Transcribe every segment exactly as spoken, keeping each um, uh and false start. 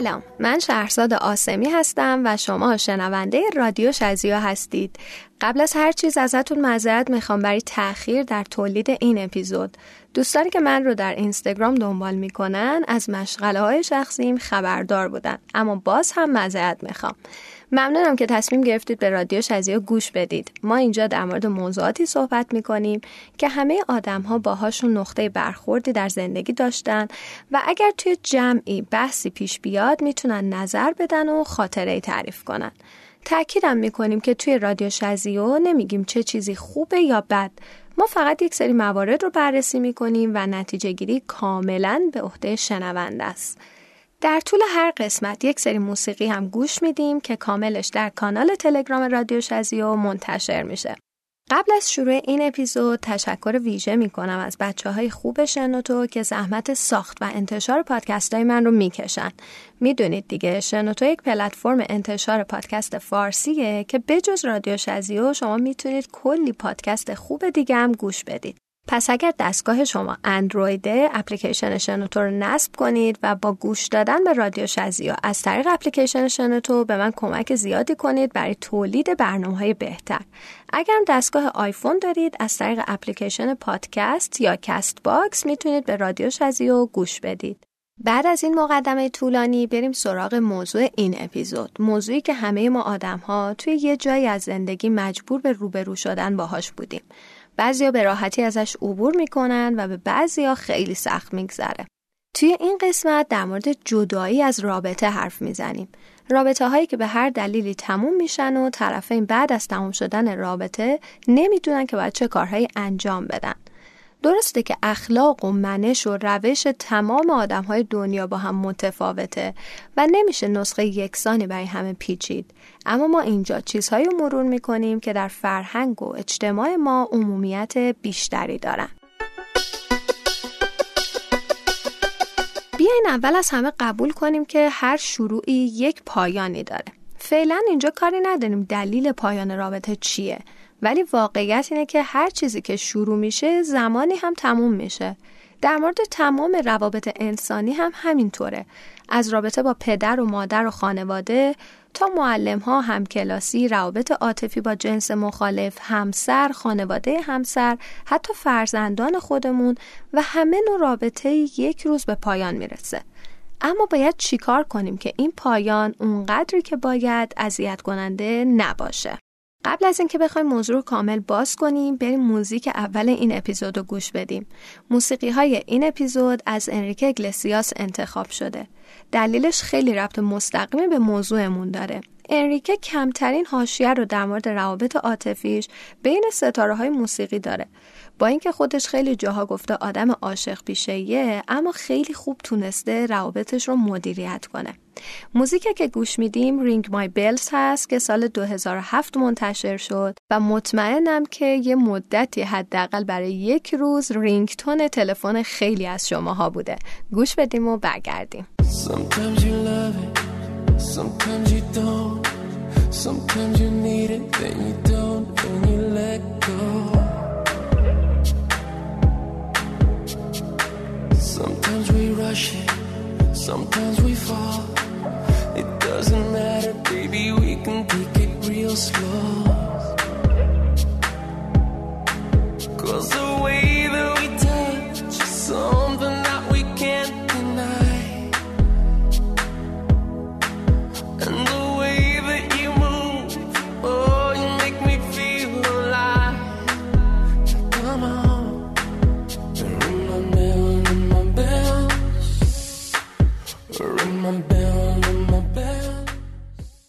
سلام، من شهرزاد عاصمی هستم و شما شنونده رادیو شازیو هستید. قبل از هر چیز ازتون معذرت میخوام برای تأخیر در تولید این اپیزود. دوستانی که من رو در اینستاگرام دنبال میکنن از مشغله های شخصیم خبردار بودن، اما باز هم معذرت میخوام. ممنونم که تصمیم گرفتید به رادیو شازیو گوش بدید. ما اینجا در مورد موضوعاتی صحبت میکنیم که همه آدم‌ها باهاشون نقطه برخوردی در زندگی داشتن و اگر توی جمعی بحثی پیش بیاد میتونن نظر بدن و خاطره‌ای تعریف کنن. تأکیدم میکنیم که توی رادیو شازیو نمیگیم چه چیزی خوبه یا بد. ما فقط یک سری موارد رو بررسی میکنیم و نتیجه گیری کاملاً به عهده شنونده است. در طول هر قسمت یک سری موسیقی هم گوش میدیم که کاملش در کانال تلگرام رادیو شازیو منتشر میشه. قبل از شروع این اپیزود تشکر ویژه میکنم از بچه‌های خوب شنوتو که زحمت ساخت و انتشار پادکست‌های من رو میکشن. میدونید دیگه شنوتو یک پلتفرم انتشار پادکست فارسیه که بجز رادیو شازیو شما میتونید کلی پادکست خوب دیگه هم گوش بدید. پس اگر دستگاه شما اندرویده اپلیکیشن شنوتو رو نصب کنید و با گوش دادن به رادیو شازیو از طریق اپلیکیشن شنوتو به من کمک زیادی کنید برای تولید برنامه‌های بهتر. اگر دستگاه آیفون دارید از طریق اپلیکیشن پادکست یا کست باکس میتونید به رادیو شازیو گوش بدید. بعد از این مقدمه طولانی بریم سراغ موضوع این اپیزود. موضوعی که همه ما آدم‌ها توی یه جایی از زندگی مجبور به روبرو شدن باهاش بودیم. بعضیا به راحتی ازش عبور میکنن و به بعضیا خیلی سخت میگذره. توی این قسمت در مورد جدایی از رابطه حرف میزنیم. رابطه هایی که به هر دلیلی تموم میشن و طرفین بعد از تموم شدن رابطه نمیدونن که باید چه کارهایی انجام بدن. درسته که اخلاق و منش و روش تمام آدم‌های دنیا با هم متفاوته و نمیشه نسخه یکسانی برای همه پیچید، اما ما اینجا چیزهایی مرور می‌کنیم که در فرهنگ و اجتماع ما عمومیت بیشتری دارن. بیاین اول از همه قبول کنیم که هر شروعی یک پایانی داره. فعلا اینجا کاری نداریم دلیل پایان رابطه چیه، ولی واقعیت اینه که هر چیزی که شروع میشه زمانی هم تموم میشه. در مورد تمام روابط انسانی هم همینطوره. از رابطه با پدر و مادر و خانواده تا معلم ها، همکلاسی، روابط عاطفی با جنس مخالف، همسر، خانواده همسر، حتی فرزندان خودمون و همه نوع رابطه یک روز به پایان میرسه. اما باید چیکار کنیم که این پایان اونقدری که باید اذیت کننده نباشه؟ قبل از اینکه بخوایم موضوع رو کامل باز کنیم، بریم موزیک اول این اپیزود رو گوش بدیم. موسیقی های این اپیزود از انریکه اگلسیاس انتخاب شده. دلیلش خیلی ربط مستقیمی به موضوعمون داره. انریکه کمترین حاشیه رو در مورد روابط عاطفیش بین ستاره‌های موسیقی داره. با اینکه خودش خیلی جاها گفته آدم عاشق پیشه‌ایه، اما خیلی خوب تونسته روابطش رو مدیریت کنه. موزیکی که گوش میدیم رینگ مای بلز هست که سال دو هزار و هفت منتشر شد و مطمئنم که یه مدتی حداقل برای یک روز رینگتون تلفن خیلی از شماها بوده. گوش بدیم و برگردیم. Sometimes you don't, sometimes you need it, then you don't, and you let go. Sometimes we rush it, sometimes we fall. It doesn't matter, baby, we can take it real slow. Cause the way that we touch is something that we can't. And the way that you move, oh, you make me feel alive. Come on, ring my bell, ring my bell, ring my bell, ring my bell.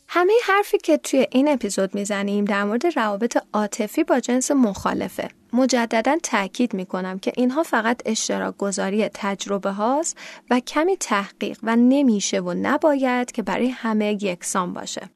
همه حرفی که توی این اپیزود میزنیم در مورد روابط عاطفی با جنس مخالفه. مجدداً تأکید میکنم که اینها فقط اشتراک گذاری تجربه هاست و کمی تحقیق و نمیشه و نباید که برای همه یکسان باشه.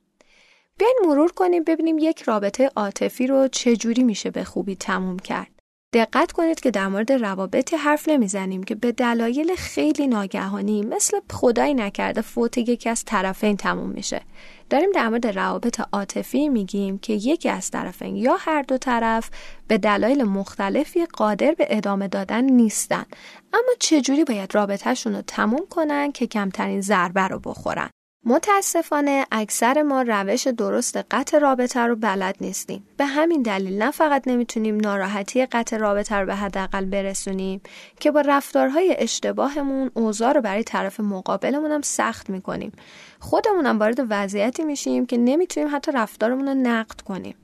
بیاین مرور کنیم ببینیم یک رابطه عاطفی رو چجوری میشه به خوبی تموم کرد. دقت کنید که در مورد روابطی حرف نمیزنیم که به دلایل خیلی ناگهانی مثل خدای نکرده فوت یکی از طرفین تموم میشه. داریم در مورد روابط عاطفی میگیم که یکی از طرفین یا هر دو طرف به دلایل مختلفی قادر به ادامه دادن نیستن، اما چجوری باید رابطهشون رو تموم کنن که کمترین ضربه رو بخورن. متاسفانه اکثر ما روش درست قطع رابطه رو بلد نیستیم. به همین دلیل نه فقط نمیتونیم ناراحتی قطع رابطه رو به حداقل برسونیم که با رفتارهای اشتباهمون اوضاع رو برای طرف مقابلمون هم سخت میکنیم. خودمون هم وارد وضعیتی میشیم که نمیتونیم حتی رفتارمون رو نقد کنیم.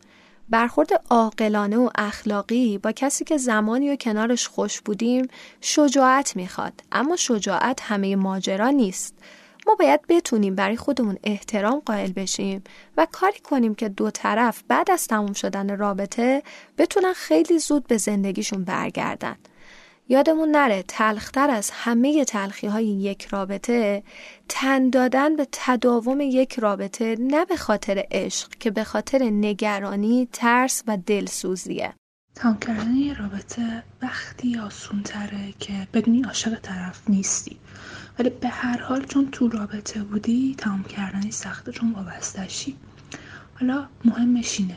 برخورد عاقلانه و اخلاقی با کسی که زمانی و کنارش خوش بودیم شجاعت میخواد، اما شجاعت همه ماجرا نیست. ما باید بتونیم برای خودمون احترام قائل بشیم و کاری کنیم که دو طرف بعد از تموم شدن رابطه بتونن خیلی زود به زندگیشون برگردن. یادمون نره تلختر از همه تلخی های یک رابطه، تن دادن به تداوم یک رابطه نه به خاطر عشق که به خاطر نگرانی، ترس و دلسوزیه. تمام کردن یه رابطه وقتی آسون تره که بدونی عاشق طرف نیستی، ولی به هر حال چون تو رابطه بودی تمام کردنی سخته، چون وابستشی. حالا مهمش اینه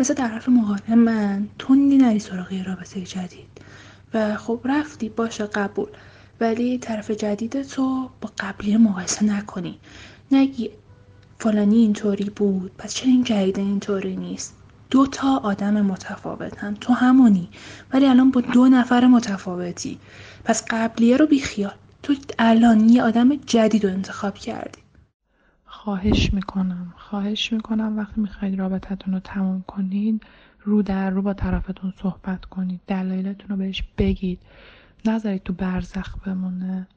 مثل طرف مقابل من تندی نری سراغ یه رابطه جدید و خب رفتی باشه قبول، ولی طرف جدید تو با قبلی مقایسه نکنی، نگی فلانی اینطوری بود پس چرا این جدید اینطوری نیست. دو تا آدم متفاوتن، تو همونی ولی الان با دو نفر متفاوتی، پس قبلیه رو بیخیال، تو الان یه آدم جدید رو انتخاب کردی. خواهش میکنم خواهش میکنم وقتی میخواید رابطتون رو تموم کنید رو در رو با طرفتون صحبت کنید، دلایلتون رو بهش بگید، نذارید تو برزخ بمونه،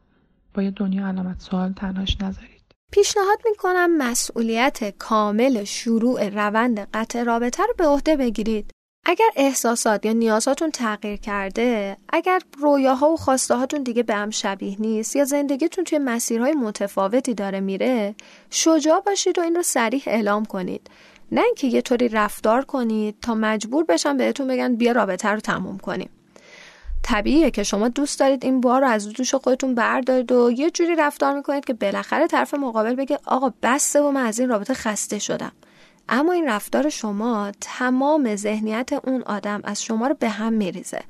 با یه دنیا علامت سوال تنهاش نذارید. پیشنهاد میکنم مسئولیت کامل شروع روند قطع رابطه رو به عهده بگیرید. اگر احساسات یا نیازاتون تغییر کرده، اگر رویاها و خواستهاتون دیگه به هم شبیه نیست یا زندگیتون توی مسیرهای متفاوتی داره میره، شجاع باشید و این رو صریح اعلام کنید. نه اینکه یه طوری رفتار کنید تا مجبور بشن بهتون بگن بیا رابطه رو تموم کنیم. طبیعیه که شما دوست دارید این بار رو از دوش خودتون بردارید و یه جوری رفتار میکنید که بالاخره طرف مقابل بگه آقا بسه و من از این رابطه خسته شدم. اما این رفتار شما تمام ذهنیت اون آدم از شما رو به هم میریزه.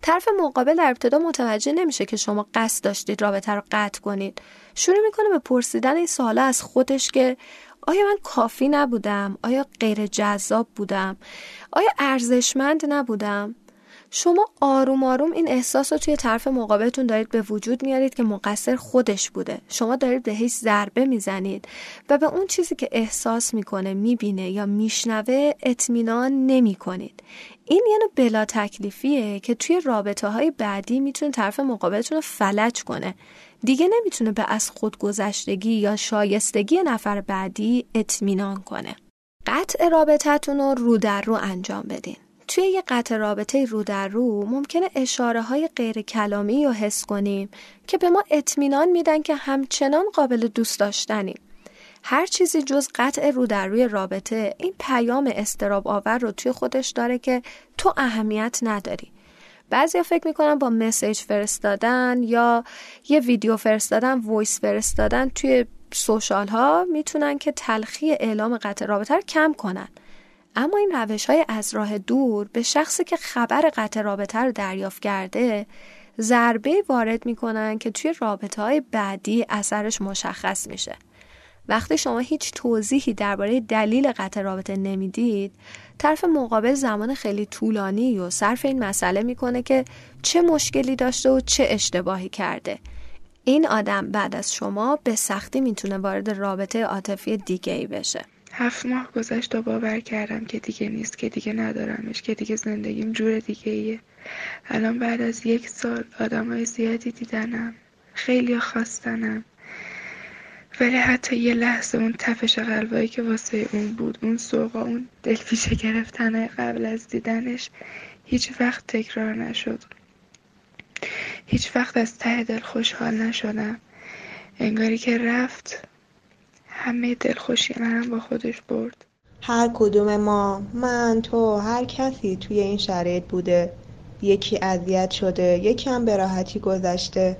طرف مقابل در ابتدا متوجه نمیشه که شما قصد داشتید رابطه رو قطع کنید. شروع میکنه به پرسیدن این سوالا از خودش که آیا من کافی نبودم؟ آیا غیر جذاب بودم؟ آیا ارزشمند نبودم؟ شما آروم آروم این احساس رو توی طرف مقابلتون دارید به وجود میارید که مقصر خودش بوده. شما دارید بهش ضربه میزنید و به اون چیزی که احساس میکنه، میبینه یا میشنوه اطمینان نمیکنید. این یعنی بلا تکلیفیه که توی رابطه های بعدی میتونه طرف مقابلتون رو فلج کنه. دیگه نمیتونه به از خودگذشتگی یا شایستگی نفر بعدی اطمینان کنه. قطع رابطتون رو رو در رو انجام بدین. توی یه قطع رابطه رو در رو ممکنه اشاره های غیر کلامی رو حس کنیم که به ما اطمینان میدن که همچنان قابل دوست داشتنیم. هر چیزی جز قطع رو در روی رابطه این پیام استراب آور رو توی خودش داره که تو اهمیت نداری. بعضیا فکر میکنن با مسیج فرستادن یا یه ویدیو فرستادن، وایس فرستادن توی سوشال ها میتونن که تلخی اعلام قطع رابطه رو کم کنن. اما این روش‌های از راه دور به شخصی که خبر قطع رابطه رو دریافت کرده ضربه وارد می‌کنن که توی رابطه‌های بعدی اثرش مشخص میشه. وقتی شما هیچ توضیحی درباره دلیل قطع رابطه نمیدید، طرف مقابل زمان خیلی طولانی و صرف این مسئله می‌کنه که چه مشکلی داشته و چه اشتباهی کرده. این آدم بعد از شما به سختی میتونه وارد رابطه عاطفی دیگه‌ای بشه. هفت ماه گذشت و باور کردم که دیگه نیست، که دیگه ندارمش، که دیگه زندگیم جور دیگه ایه. الان بعد از یک سال آدمای زیادی دیدنم، خیلی خواستنم، ولی حتی یه لحظه اون تپش قلبایی که واسه اون بود، اون سوقا، اون دلپیچه گرفتنه قبل از دیدنش هیچ وقت تکرار نشد. هیچ وقت از ته دل خوشحال نشدم. انگاری که رفت همه دلخوشی منم با خودش برد. هر کدوم ما، من، تو، هر کسی توی این شرایط بوده یکی اذیت شده، یکی هم به راحتی گذشته.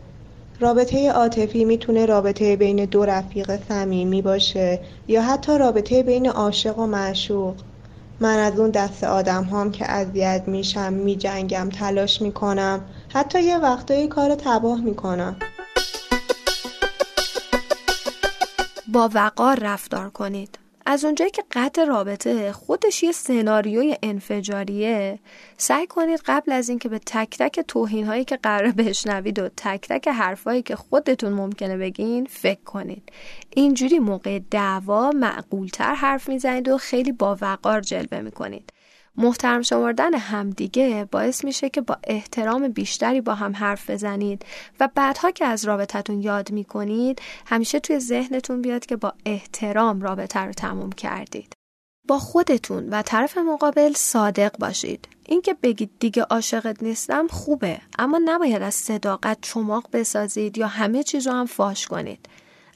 رابطه عاطفی میتونه رابطه بین دو رفیق صمیمی باشه یا حتی رابطه بین عاشق و معشوق. من از اون دست آدم هام که اذیت میشم، میجنگم، تلاش میکنم، حتی یه وقتایی کارو تباه میکنم. با وقار رفتار کنید. از اونجایی که قطع رابطه خودش یه سناریوی انفجاریه، سعی کنید قبل از اینکه به تک تک توهین‌هایی که قراره بشنوید و تک تک حرفایی که خودتون ممکنه بگین فکر کنید. اینجوری موقع دعوا معقول‌تر حرف میزنید و خیلی با وقار جلوه میکنید. محترم شمردن همدیگه باعث میشه که با احترام بیشتری با هم حرف بزنید و بعدها که از رابطتون یاد میکنید همیشه توی ذهنتون بیاد که با احترام رابطه رو تموم کردید. با خودتون و طرف مقابل صادق باشید. اینکه بگید دیگه عاشقت نیستم خوبه، اما نباید از صداقت چماق بسازید یا همه چیز رو هم فاش کنید.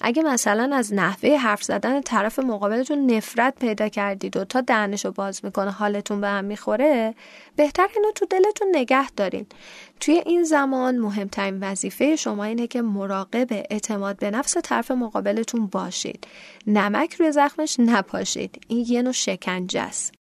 اگه مثلا از نحوه حرف زدن طرف مقابلتون نفرت پیدا کردید و تا دهنشو باز میکنه حالتون به هم میخوره، بهتر اینو تو دلتون نگه دارین. توی این زمان مهمترین وظیفه شما اینه که مراقب اعتماد به نفس طرف مقابلتون باشید. نمک روی زخمش نپاشید. این یه نوع شکنجه است.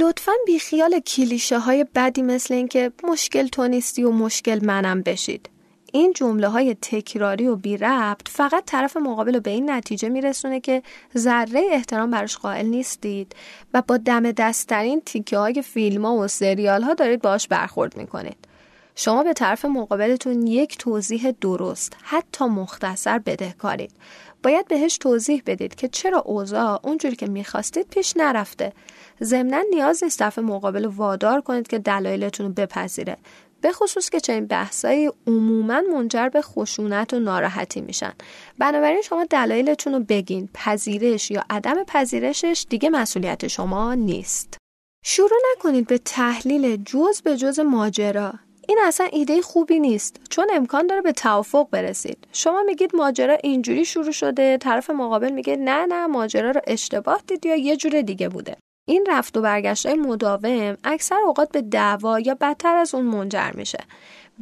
لطفاً بی خیال کلیشه های بدی مثل اینکه مشکل تو نیستی و مشکل منم بشید. این جمله‌های تکراری و بی ربط فقط طرف مقابل رو به این نتیجه میرسونه که ذره احترام براش قائل نیستید و با دم دست‌ترین تیکه‌های فیلم‌ها و سریال‌ها دارید باهاش برخورد میکنید. شما به طرف مقابلتون یک توضیح درست، حتی مختصر، بدهکارید. باید بهش توضیح بدید که چرا اوضاع اونجوری که میخواستید پیش نرفته. ضمناً نیاز نیست طرف مقابل رو وادار کنید که دلایلتون رو بپذیره. به خصوص که چنین بحثایی عموماً منجر به خشونت و ناراحتی میشن. بنابراین شما دلایلتون رو بگین. پذیرش یا عدم پذیرشش دیگه مسئولیت شما نیست. شروع نکنید به تحلیل جزء به جزء ماجرا. این اصلا ایده خوبی نیست، چون امکان داره به توافق برسید. شما میگید ماجرا اینجوری شروع شده، طرف مقابل میگه نه نه ماجرا رو اشتباه دید یا یه جور دیگه بوده. این رفت و برگشت‌های مداوم اکثر اوقات به دعوا یا بدتر از اون منجر میشه.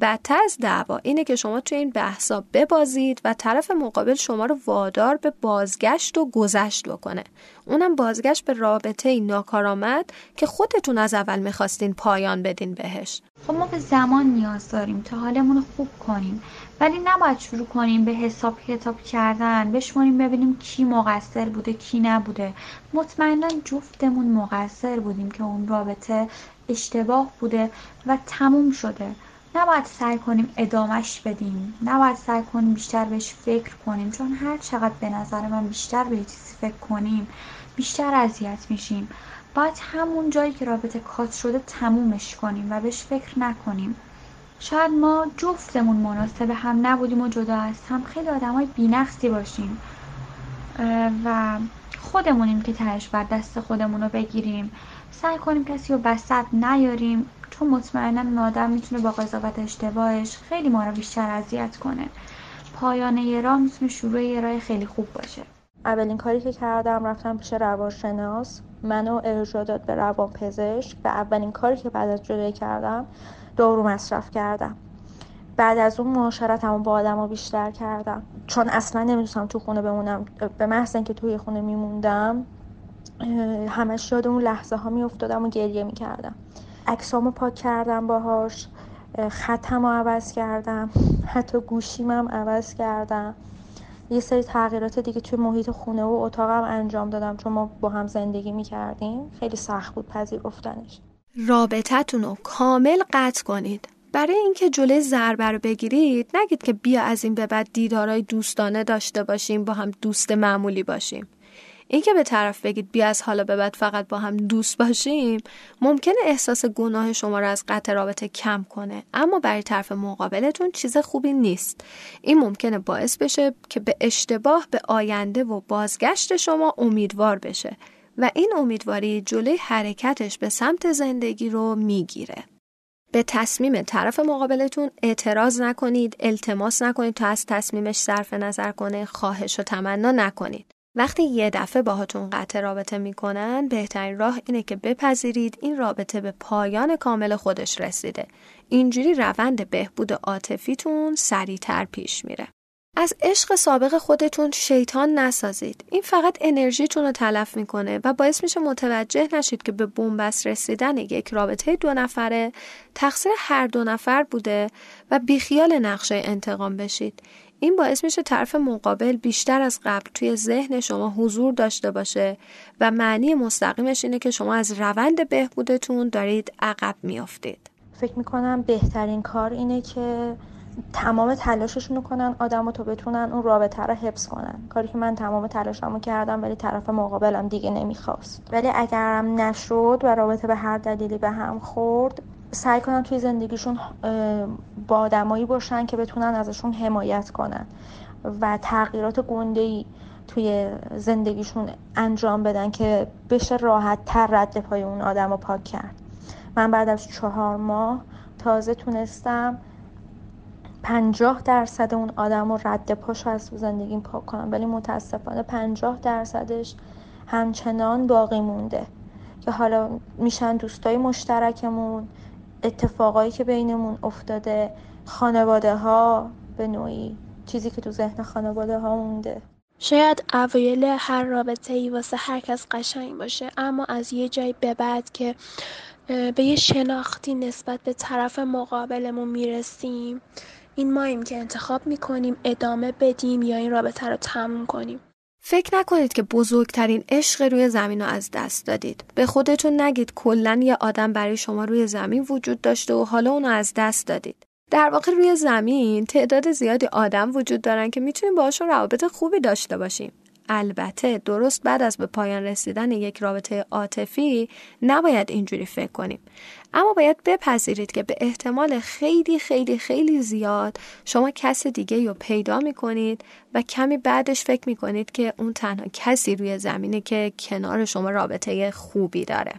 بدتر از دعوا اینه که شما توی این بحثا ببازید و طرف مقابل شما رو وادار به بازگشت و گذشت بکنه. اونم بازگشت به رابطه‌ای ناکارآمد که خودتون از اول میخواستین پایان بدین بهش. خب ما به زمان نیاز داریم تا حالمون رو خوب کنیم، ولی نباید شروع کنیم به حساب کتاب کردن، بشماریم ببینیم کی مقصر بوده کی نبوده. مطمئنا جفتمون مقصر بودیم که اون رابطه اشتباه بوده و تموم شده. نباید سعی کنیم ادامهش بدیم، نباید سعی کنیم بیشتر بهش فکر کنیم، چون هر چقدر به نظر من بیشتر به چیزی فکر کنیم بیشتر اذیت میشیم. باید همون جایی که رابطه کات شده تمومش کنیم و بهش فکر نکنیم. شاید ما جفتمون مناسب هم نبودیم و جدا از هم خیلی آدمای بی‌نقصی باشیم و خودمونیم که تهش بر دست خودمون رو بگیریم. سعی کنیم کسی رو بسط نیاریم، چون مطمئناً اون آدم میتونه با قضاوت اشتباهش خیلی ما رو بیشتر اذیت کنه. پایان یه راه میتونه شروع یه راه خیلی خوب باشه. اولین کاری که کردم رفتم پیش روانشناس، منو ارجاع داد به روانپزشک و اولین کاری که بعد از جدایی کردم دارو مصرف کردم. بعد از اون معاشرتمو با آدما بیشتر کردم، چون اصلا نمی‌تونستم تو خونه بمونم. به محض اینکه توی خونه میموندم همش یاد اون لحظه ها میافتادم و گریه میکردم. عکسامو پاک کردم باهاش، خطمو عوض کردم، حتی گوشیمم عوض کردم. یه سری تغییرات دیگه توی محیط خونه و اتاقم انجام دادم، چون ما با هم زندگی میکردیم. خیلی سخت بود پذیرفتنش. رابطتون رو کامل قطع کنید. برای اینکه جلوی ضربه رو بگیرید نگید که بیا از این به بعد دیدارهای دوستانه داشته باشیم، با هم دوست معمولی باشیم. این که به طرف بگید بیا از حالا به بعد فقط با هم دوست باشیم ممکنه احساس گناه شما رو از قطع رابطه کم کنه، اما برای طرف مقابلتون چیز خوبی نیست. این ممکنه باعث بشه که به اشتباه به آینده و بازگشت شما امیدوار بشه و این امیدواری جلوی حرکتش به سمت زندگی رو میگیره. به تصمیم طرف مقابلتون اعتراض نکنید، التماس نکنید تا از تصمیمش صرف نظر کنه، خواهش و تمنا نکنید. وقتی یه دفعه باهاتون قطع رابطه میکنن، بهترین راه اینه که بپذیرید این رابطه به پایان کامل خودش رسیده. اینجوری روند بهبود عاطفیتون سریعتر پیش میره. از عشق سابق خودتون شیطان نسازید. این فقط انرژیتون رو تلف میکنه و باعث میشه متوجه نشید که به بنبست رسیدن یک رابطه دو نفره تقصیر هر دو نفر بوده و بیخیال نقشه انتقام بشید. این باعث میشه طرف مقابل بیشتر از قبل توی ذهن شما حضور داشته باشه و معنی مستقیمش اینه که شما از روند بهبودتون دارید عقب میافتید. فکر میکنم بهترین کار اینه که تمام تلاششون رو کنن آدم رو تو بتونن اون رابطه رو حفظ کنن، کاری که من تمام تلاشمو کردم ولی طرف مقابلم دیگه نمیخواست. ولی اگرم نشد و رابطه به هر دلیلی به هم خورد، سعی کنن توی زندگیشون با آدمایی باشن که بتونن ازشون حمایت کنن و تغییرات گنده‌ای توی زندگیشون انجام بدن که بشه راحت تر رد پای اون آدم رو پاک کرد. من بعد از چهار ماه تازه تونستم پنجاه درصد اون آدم رو رد پاشو از زندگیم پاک کنم، ولی متاسفانه پنجاه درصدش همچنان باقی مونده که حالا میشن دوستای مشترکمون، اتفاقایی که بینمون افتاده، خانواده ها، به نوعی چیزی که تو ذهن خانواده ها مونده. شاید اوایل هر رابطه‌ای واسه هر کس قشنگ باشه، اما از یه جایی به بعد که به یه شناختی نسبت به طرف مقابلمون میرسیم، این ماییم که انتخاب میکنیم ادامه بدیم یا این رابطه رو تموم کنیم. فکر نکنید که بزرگترین عشق روی زمین رو از دست دادید. به خودتون نگید کلاً یه آدم برای شما روی زمین وجود داشته و حالا اون رو از دست دادید. در واقع روی زمین تعداد زیادی آدم وجود دارن که میتونیم باشون روابط خوبی داشته باشیم. البته درست بعد از به پایان رسیدن یک رابطه عاطفی نباید اینجوری فکر کنیم، اما باید بپذیرید که به احتمال خیلی خیلی خیلی زیاد شما کس دیگه‌ای رو پیدا می‌کنید و کمی بعدش فکر می‌کنید که اون تنها کسی روی زمینه که کنار شما رابطه خوبی داره.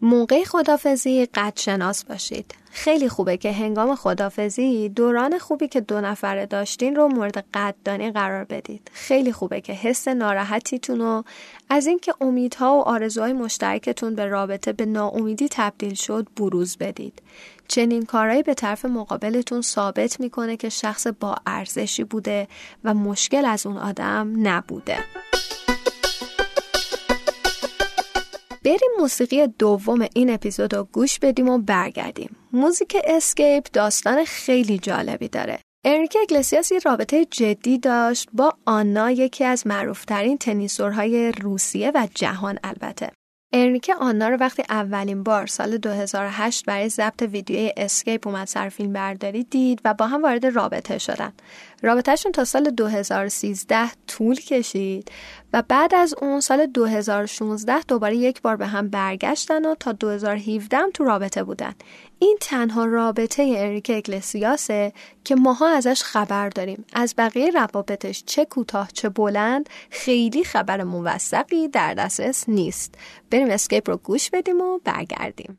موقع خدافزی قدرشناس باشید. خیلی خوبه که هنگام خدافزی دوران خوبی که دو نفره داشتین رو مورد قدردانی قرار بدید. خیلی خوبه که حس ناراحتیتون رو از اینکه امیدها و آرزوهای مشترکتون به رابطه به ناامیدی تبدیل شد بروز بدید. چنین کارهایی به طرف مقابلتون ثابت میکنه که شخص با ارزشی بوده و مشکل از اون آدم نبوده. بریم موسیقی دوم این اپیزود رو گوش بدیم و برگردیم. موزیک اسکیپ داستان خیلی جالبی داره. انریکه اگلسیاس یه رابطه جدی داشت با آنا، یکی از معروفترین تنیسورهای روسیه و جهان. البته انریکه آنا رو وقتی اولین بار سال دو هزار و هشت برای ضبط ویدیوی اسکیپ اومد سر فیلم برداری دید و با هم وارد رابطه شدن. رابطهشون تا سال دو هزار و سیزده طول کشید و بعد از اون سال دو هزار و شانزده دوباره یک بار به هم برگشتن و تا دو هزار و هفده تو رابطه بودن. این تنها رابطه انریکه اگلسیاسه که ماها ازش خبر داریم. از بقیه روابطش چه کوتاه چه بلند خیلی خبر موثقی در دسترس نیست. بریم اسکیپ رو گوش بدیم و برگردیم.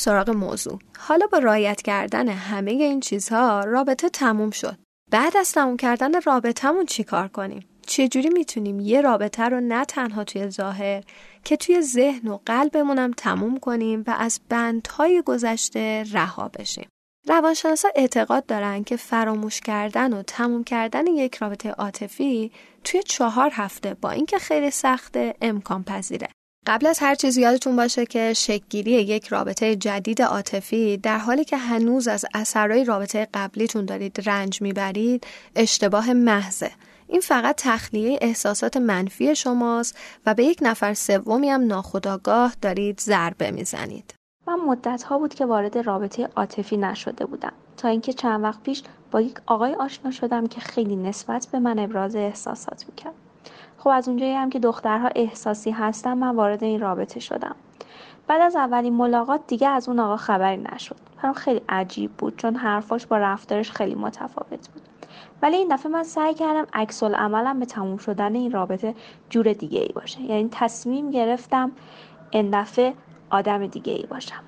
سراغ موضوع. حالا با رعایت کردن همه این چیزها رابطه تموم شد. بعد از تموم کردن رابطمون چی کار کنیم؟ چجوری میتونیم یه رابطه رو نه تنها توی ظاهر که توی ذهن و قلبمونم تموم کنیم و از بندهای گذشته رها بشیم؟ روانشناسا اعتقاد دارن که فراموش کردن و تموم کردن یک رابطه عاطفی توی چهار هفته با اینکه خیلی سخته امکان پذیره. قبل از هر چیز یادتون باشه که شکل‌گیری یک رابطه جدید عاطفی در حالی که هنوز از اثرای رابطه قبلیتون دارید رنج میبرید اشتباه محضه. این فقط تخلیه احساسات منفی شماست و به یک نفر سومی هم ناخودآگاه دارید ضربه میزنید. من مدت‌ها بود که وارد رابطه عاطفی نشده بودم تا اینکه چند وقت پیش با یک آقای آشنا شدم که خیلی نسبت به من ابراز احساسات میکرد. خب از اونجایی هم که دخترها احساسی هستن من وارد این رابطه شدم. بعد از اولین ملاقات دیگه از اون آقا خبری نشد. برام خیلی عجیب بود چون حرفاش با رفتارش خیلی متفاوت بود. ولی این دفعه من سعی کردم عکس العملم به تموم شدن این رابطه جور دیگه ای باشه. یعنی تصمیم گرفتم این دفعه آدم دیگه ای باشم.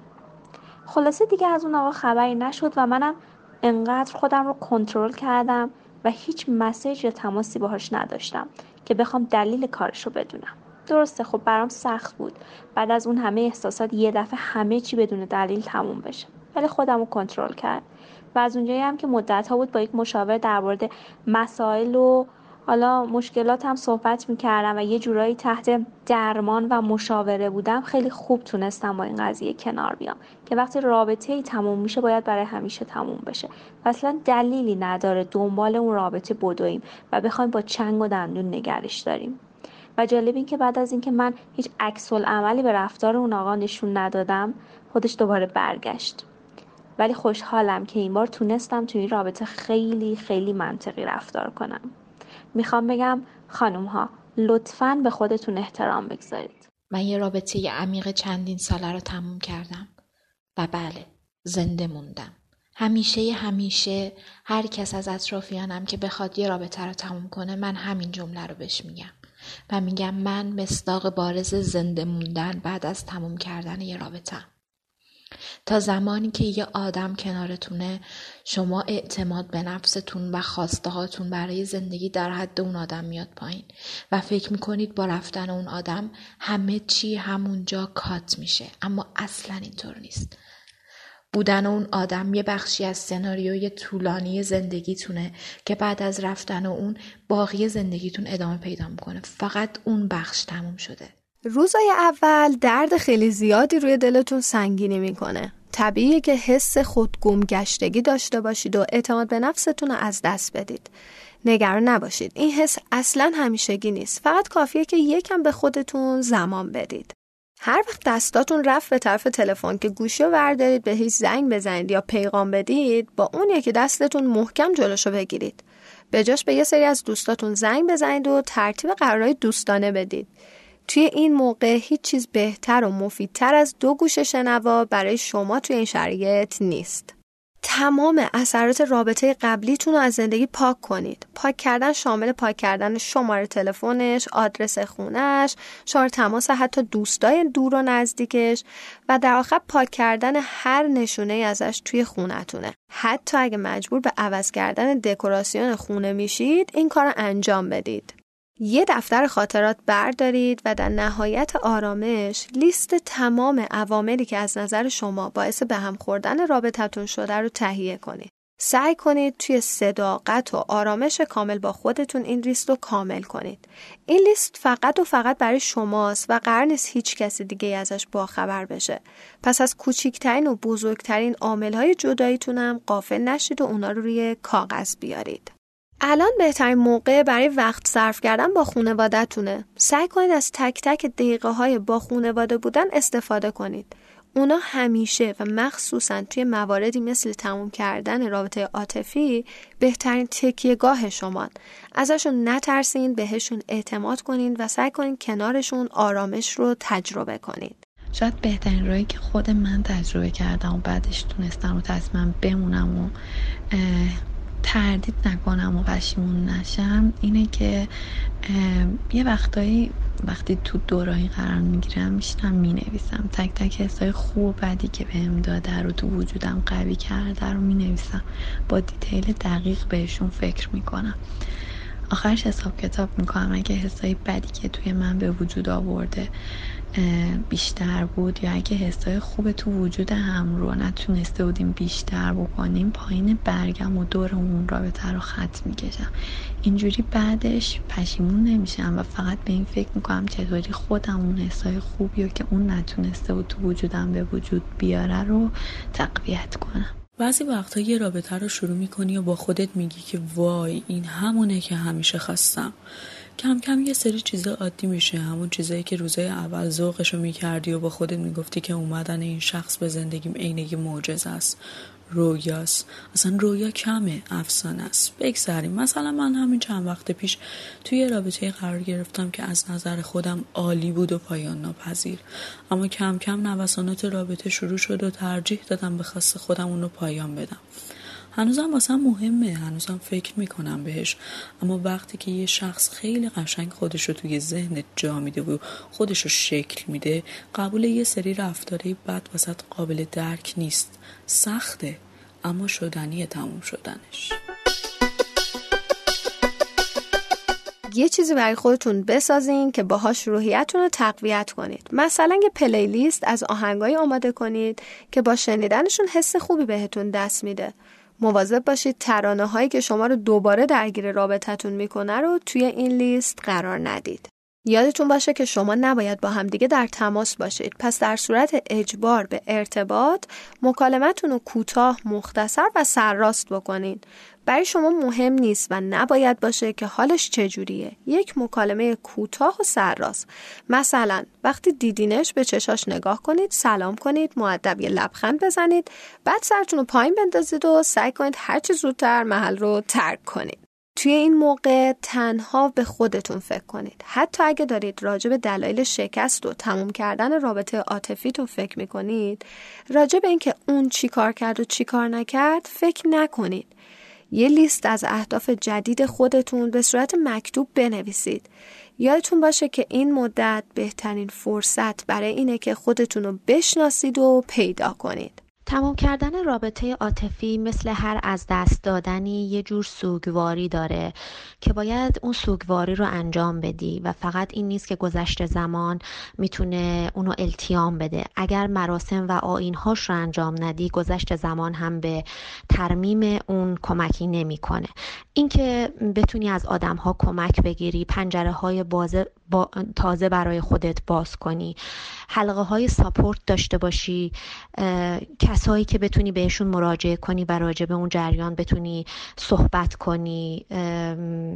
خلاصه دیگه از اون آقا خبری نشد و منم انقدر خودم رو کنترل کردم و هیچ مسیج یا تماسی باهاش نداشتم که بخوام دلیل کارش رو بدونم. درسته خب برام سخت بود بعد از اون همه احساسات یه دفعه همه چی بدون دلیل تموم بشه، ولی خودم رو کنترل کردم و از اونجایی هم که مدت ها بود با یک مشاور درباره مسائل و حالا مشکلات هم صحبت میکردم و یه جورایی تحت درمان و مشاوره بودم، خیلی خوب تونستم با این قضیه کنار بیام که وقتی رابطه ای تموم میشه باید برای همیشه تموم بشه. اصلا دلیلی نداره دنبال اون رابطه بدویم و بخوایم با چنگ و دندون نگرش داریم. و جالب این که بعد از اینکه من هیچ عکس العملی به رفتار اون آقا نشون ندادم خودش دوباره برگشت. ولی خوشحالم که این بار تونستم توی این رابطه خیلی خیلی منطقی رفتار کنم. میخوام بگم خانم ها لطفاً به خودتون احترام بگذارید. من یه رابطه ی عمیق چندین ساله رو تموم کردم و بله زنده موندم. همیشه همیشه هر کس از اطرافیانم که بخواد یه رابطه رو تموم کنه من همین جمله رو بهش میگم و میگم من مصداق بارز زنده موندن بعد از تموم کردن یه رابطه‌ام. تا زمانی که یه آدم کنارتونه شما اعتماد به نفستون و خواسته هاتون برای زندگی در حد اون آدم میاد پایین و فکر میکنید با رفتن اون آدم همه چی همونجا کات میشه، اما اصلا اینطور نیست. بودن اون آدم یه بخشی از سناریوی طولانی زندگیتونه که بعد از رفتن اون باقی زندگیتون ادامه پیدا میکنه. فقط اون بخش تموم شده. روزای اول درد خیلی زیادی روی دلتون سنگینی میکنه. طبیعیه که حس خودگم گشتگی داشته باشید و اعتماد به نفستون رو از دست بدید. نگران نباشید. این حس اصلاً همیشگی نیست. فقط کافیه که یکم به خودتون زمان بدید. هر وقت دستاتون رفت به طرف تلفن که گوشی رو بردارید به هیچ زنگ بزنید یا پیغام بدید، با اون یکی دستتون محکم جلوشو بگیرید. به جاش به یه سری از دوستاتون زنگ بزنید و ترتیب قرارهای دوستانه بدید. توی این موقع هیچ چیز بهتر و مفیدتر از دو گوش شنوا برای شما توی این شرایط نیست. تمام اثرات رابطه قبلیتون رو از زندگی پاک کنید. پاک کردن شامل پاک کردن شماره تلفنش، آدرس خونش، شماره تماس حتی دوستای دور و نزدیکش و در آخر پاک کردن هر نشونه ازش توی خونتونه. حتی اگه مجبور به عوض کردن دکوراسیون خونه میشید، این کار رو انجام بدید. یه دفتر خاطرات بردارید و در نهایت آرامش لیست تمام عواملی که از نظر شما باعث به هم خوردن رابطتون شده رو تهیه کنید. سعی کنید توی صداقت و آرامش کامل با خودتون این لیست رو کامل کنید. این لیست فقط و فقط برای شماست و قرار نیست هیچ کسی دیگه ازش باخبر بشه. پس از کوچکترین و بزرگترین عامل‌های جداییتون هم غافل نشید و اونا رو روی کاغذ بیارید. الان بهترین موقع برای وقت صرف کردن با خانواده‌تونه. سعی کنید از تک تک دقیقه‌های با خانواده بودن استفاده کنید. اونا همیشه و مخصوصاً توی مواردی مثل تموم کردن رابطه عاطفی بهترین تکیه‌گاه شماست. ازشون نترسین، بهشون اعتماد کنین و سعی کنین کنارشون آرامش رو تجربه کنید. شاید بهترین راهی که خود من تجربه کردم و بعدش تونستم و تصمیم بمونم و تردید نکنم و پشیمون نشم اینه که یه وقتایی وقتی تو دورهایی قرار میگیرم میشنم مینویسم، تک تک حسای خوب و بدی که بهم داده رو تو وجودم قوی کرده رو مینویسم، با دیتیل دقیق بهشون فکر میکنم، آخرش حساب کتاب میکنم. اگه حسای بدی که توی من به وجود آورده بیشتر بود یا اگه حسای خوب تو وجود هم رو نتونسته بودیم بیشتر بکنیم، پایین برگم و دور اون رابطه رو خط میکشم. اینجوری بعدش پشیمون نمیشم و فقط به این فکر میکنم چطوری خودم اون حسای خوبی رو که اون نتونسته بود تو وجودم به وجود بیاره رو تقویت کنم. بعضی وقتا یه رابطه رو شروع میکنی و با خودت میگی که وای این همونه که همیشه خواستم. کم کم یه سری چیزا عادی میشه، همون چیزایی که روزای اول ذوقشو میکردی و با خودت میگفتی که اومدن این شخص به زندگیم عینه معجزه است، رویاست، اصلا رویا کمه، افسانه است. بگذاریم، مثلا من همین چند وقت پیش توی رابطه قرار گرفتم که از نظر خودم عالی بود و پایان ناپذیر، اما کم کم نوسانات رابطه شروع شد و ترجیح دادم به خواست خودم اون رو پایان بدم. هنوزم واسم مهمه، هنوزم فکر میکنم بهش، اما وقتی که یه شخص خیلی قشنگ خودشو توی ذهنت جا میده و خودشو شکل میده، قبول یه سری رفتاره بد واسه قابل درک نیست. سخته اما شدنیه تموم شدنش. یه چیزی برای خودتون بسازین که باهاش روحیتون رو تقویت کنید. مثلا یه پلیلیست از آهنگای آماده کنید که با شنیدنشون حس خوبی بهتون دست میده. مواظب باشید ترانه هایی که شما رو دوباره درگیر رابطتون میکنه رو توی این لیست قرار ندید. یادتون باشه که شما نباید با همدیگه در تماس باشید، پس در صورت اجبار به ارتباط مکالمتون رو کوتاه، مختصر و سرراست بکنین. برای شما مهم نیست و نباید باشه که حالش چجوریه. یک مکالمه کوتاه و سرراست، مثلا وقتی دیدینش به چشاش نگاه کنید، سلام کنید، مؤدب یه لبخند بزنید، بعد سرتون رو پایین بندازید و سعی کنید هرچی زودتر محل رو ترک کنید. توی این موقع تنها به خودتون فکر کنید. حتی اگه دارید راجع به دلایل شکست و تموم کردن رابطه عاطفیتون فکر میکنید، راجع به اینکه اون چی کار کرد و چی کار نکرد فکر نکنید. یه لیست از اهداف جدید خودتون به صورت مکتوب بنویسید. یادتون باشه که این مدت بهترین فرصت برای اینه که خودتون رو بشناسید و پیدا کنید. تمام کردن رابطه عاطفی مثل هر از دست دادنی یه جور سوگواری داره که باید اون سوگواری رو انجام بدی و فقط این نیست که گذشت زمان میتونه اونو التیام بده. اگر مراسم و آیین‌هاش رو انجام ندی، گذشت زمان هم به ترمیم اون کمکی نمی‌کنه. اینکه بتونی از آدم‌ها کمک بگیری، پنجره‌های بازه با تازه برای خودت باز کنی، حلقه های ساپورت داشته باشی، کسایی که بتونی بهشون مراجعه کنی و راجع به اون جریان بتونی صحبت کنی،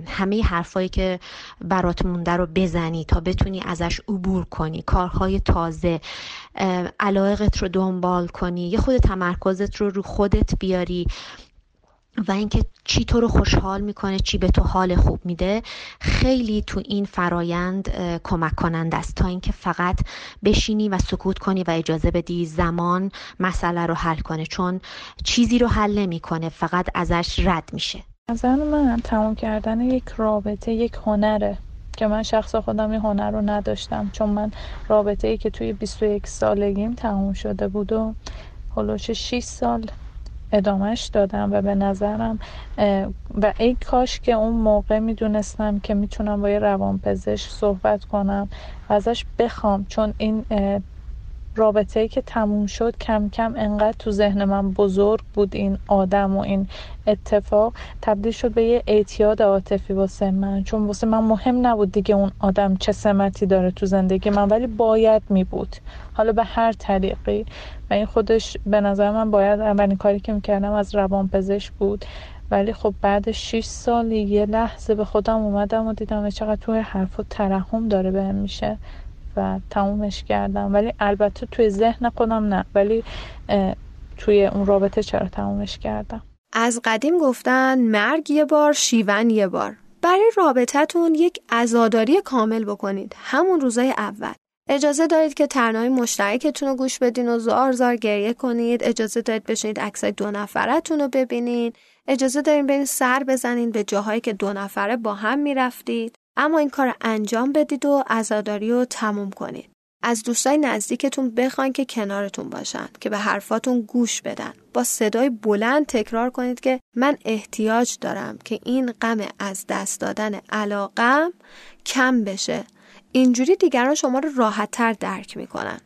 همه حرفایی که برات مونده رو بزنی تا بتونی ازش عبور کنی، کارهای تازه، علایقت رو دنبال کنی، یه خود تمرکزت رو رو خودت بیاری و اینکه چی تو رو خوشحال میکنه، چی به تو حال خوب میده، خیلی تو این فرایند کمک کننده است تا اینکه فقط بشینی و سکوت کنی و اجازه بدی زمان مسئله رو حل کنه، چون چیزی رو حل نمیکنه، فقط ازش رد میشه. نظر من تمام کردن یک رابطه یک هنره که من شخص خودم این هنر رو نداشتم، چون من رابطه‌ای که توی بیست و یک سالگیم تموم شده بود و هلوش شش سال ادامهش دادم و به نظرم و ای کاش که اون موقع میدونستم که میتونم با یه روانپزشک صحبت کنم و ازش بخوام، چون این رابطه‌ای که تموم شد کم کم انقدر تو ذهن من بزرگ بود این آدم و این اتفاق، تبدیل شد به یه اعتیاد عاطفی واسه من، چون واسه من مهم نبود دیگه اون آدم چه سمتی داره تو زندگی من، ولی باید می بود حالا به هر طریقی. و این خودش به نظر من باید اولین کاری که میکردم از روانپزشک بود، ولی خب بعد شش سال یه لحظه به خودم اومدم و دیدم چقدر توی حرف و ترحم داره بهم میشه و تمومش کردم. ولی البته توی ذهن خودم نه، ولی توی اون رابطه چرا تمومش کردم. از قدیم گفتن مرگ یه بار، شیون یه بار. برای رابطتون یک عزاداری کامل بکنید همون روزای اول. اجازه دارید که ترانه‌های مشترکتون رو گوش بدین و زار زار گریه کنید. اجازه دارید بشینید عکسای دو نفرتون رو ببینید. اجازه دارید برید سر بزنید به جاهایی که دو نفره با هم میرفتید. اما این کار انجام بدید و عزاداری رو تموم کنید. از دوستای نزدیکتون بخواین که کنارتون باشن، که به حرفاتون گوش بدن. با صدای بلند تکرار کنید که من احتیاج دارم که این غم از دست دادن علاقم کم بشه. اینجوری دیگران شما رو راحت‌تر درک می‌کنن.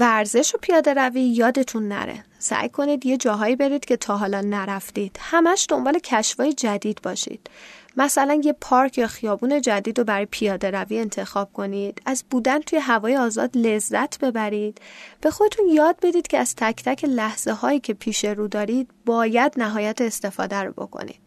ورزش و پیاده روی یادتون نره. سعی کنید یه جاهایی برید که تا حالا نرفتید. همش دنبال کشف‌های جدید باشید. مثلا یه پارک یا خیابون جدید رو برای پیاده روی انتخاب کنید. از بودن توی هوای آزاد لذت ببرید. به خودتون یاد بدید که از تک تک لحظه هایی که پیش رو دارید باید نهایت استفاده رو بکنید.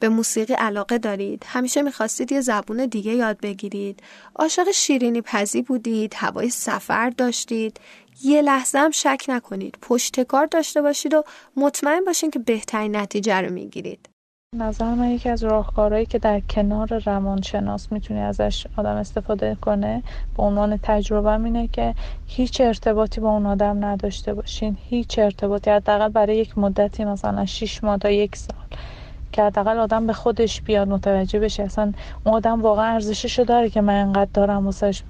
به موسیقی علاقه دارید، همیشه میخواستید یه زبون دیگه یاد بگیرید، عاشق شیرینی پزی بودید، هوای سفر داشتید، یه لحظه هم شک نکنید، پشت کار داشته باشید و مطمئن باشین که بهترین نتیجه رو میگیرید. نظر من یکی از راهکارهایی که در کنار روانشناس میتونه ازش آدم استفاده کنه به عنوان تجربه اینه که هیچ ارتباطی با اون آدم نداشته باشین، هیچ ارتباطی، حداقل برای یک مدتی، مثلا شش ماه تا یک سال، که حداقل آدم به خودش بیاد، متوجه بشه اصلا اون آدم واقعا ارزششو داره که من انقدر دارم واسش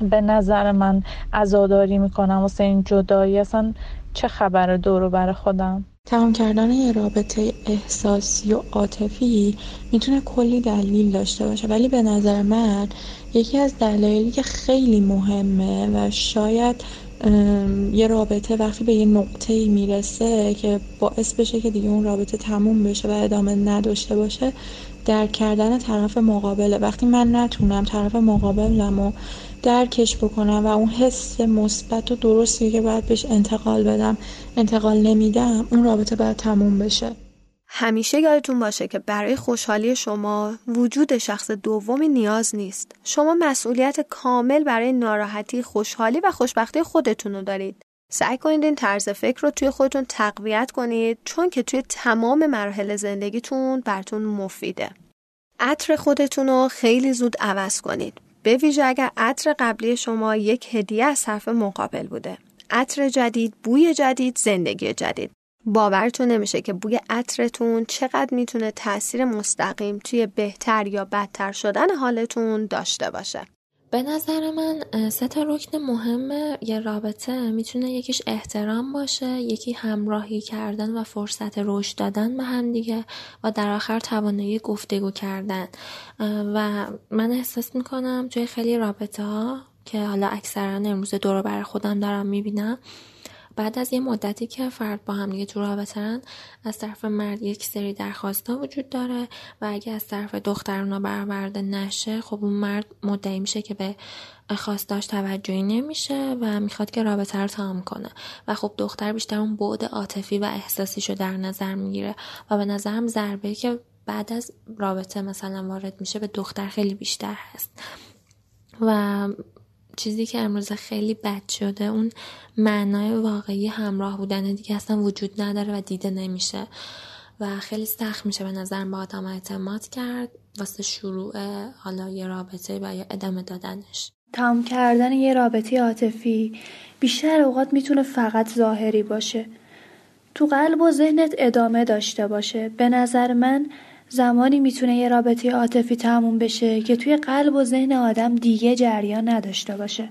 به نظر من عزاداری میکنم واسه این جدایی، اصلا چه خبر دورو بر خودم. تمام کردن یه رابطه احساسی و عاطفی میتونه کلی دلیل داشته باشه، ولی به نظر من یکی از دلایلی که خیلی مهمه و شاید یه رابطه وقتی به یه نقطه‌ای میرسه که باعث بشه که دیگه اون رابطه تموم بشه و ادامه نداشته باشه، درک کردن طرف مقابله. وقتی من نتونم طرف مقابلمو درکش بکنم و اون حس مثبت و درستی که باید بهش انتقال بدم انتقال نمیدم، اون رابطه باید تموم بشه. همیشه یادتون باشه که برای خوشحالی شما وجود شخص دومی نیاز نیست. شما مسئولیت کامل برای ناراحتی، خوشحالی و خوشبختی خودتون رو دارید. سعی کنید این طرز فکر رو توی خودتون تقویت کنید، چون که توی تمام مراحل زندگیتون براتون مفیده. عطر خودتون رو خیلی زود عوض کنید، به ویژه اگر عطر قبلی شما یک هدیه از طرف مقابل بوده. عطر جدید، بوی جدید، زندگی جدید. باورتون نمیشه که بوی عطرتون چقدر میتونه تأثیر مستقیم توی بهتر یا بدتر شدن حالتون داشته باشه. به نظر من سه تا رکن مهم یه رابطه میتونه، یکیش احترام باشه، یکی همراهی کردن و فرصت رشد دادن به هم دیگه، و در آخر توانایی گفتگو کردن. و من احساس میکنم توی خیلی رابطه ها که حالا اکثرا امروز دور و بر خودم دارم میبینم، بعد از یه مدتی که فرد با هم دیگه تو رابطه‌ن، از طرف مرد یک سری درخواست‌ها وجود داره و اگه از طرف دختر اونا برآورده نشه، خب اون مرد مدعی میشه که به خواستاش توجهی نمیشه و میخواد که رابطه رو تمام کنه و خب دختر بیشتر اون بعد عاطفی و احساسیشو در نظر میگیره و به نظرم ضربه‌ای که بعد از رابطه مثلا وارد میشه به دختر خیلی بیشتر هست. و چیزی که امروز خیلی بد شده، اون معنای واقعی همراه بودن دیگه اصلا وجود نداره و دیده نمیشه و خیلی سخت میشه به نظرم به آدم اعتماد کرد واسه شروع حالا یه رابطه و یا ادامه دادنش. تمام کردن یه رابطه عاطفی بیشتر اوقات میتونه فقط ظاهری باشه، تو قلب و ذهنت ادامه داشته باشه. به نظر من زمانی میتونه یه رابطه عاطفی تموم بشه که توی قلب و ذهن آدم دیگه جریان نداشته باشه.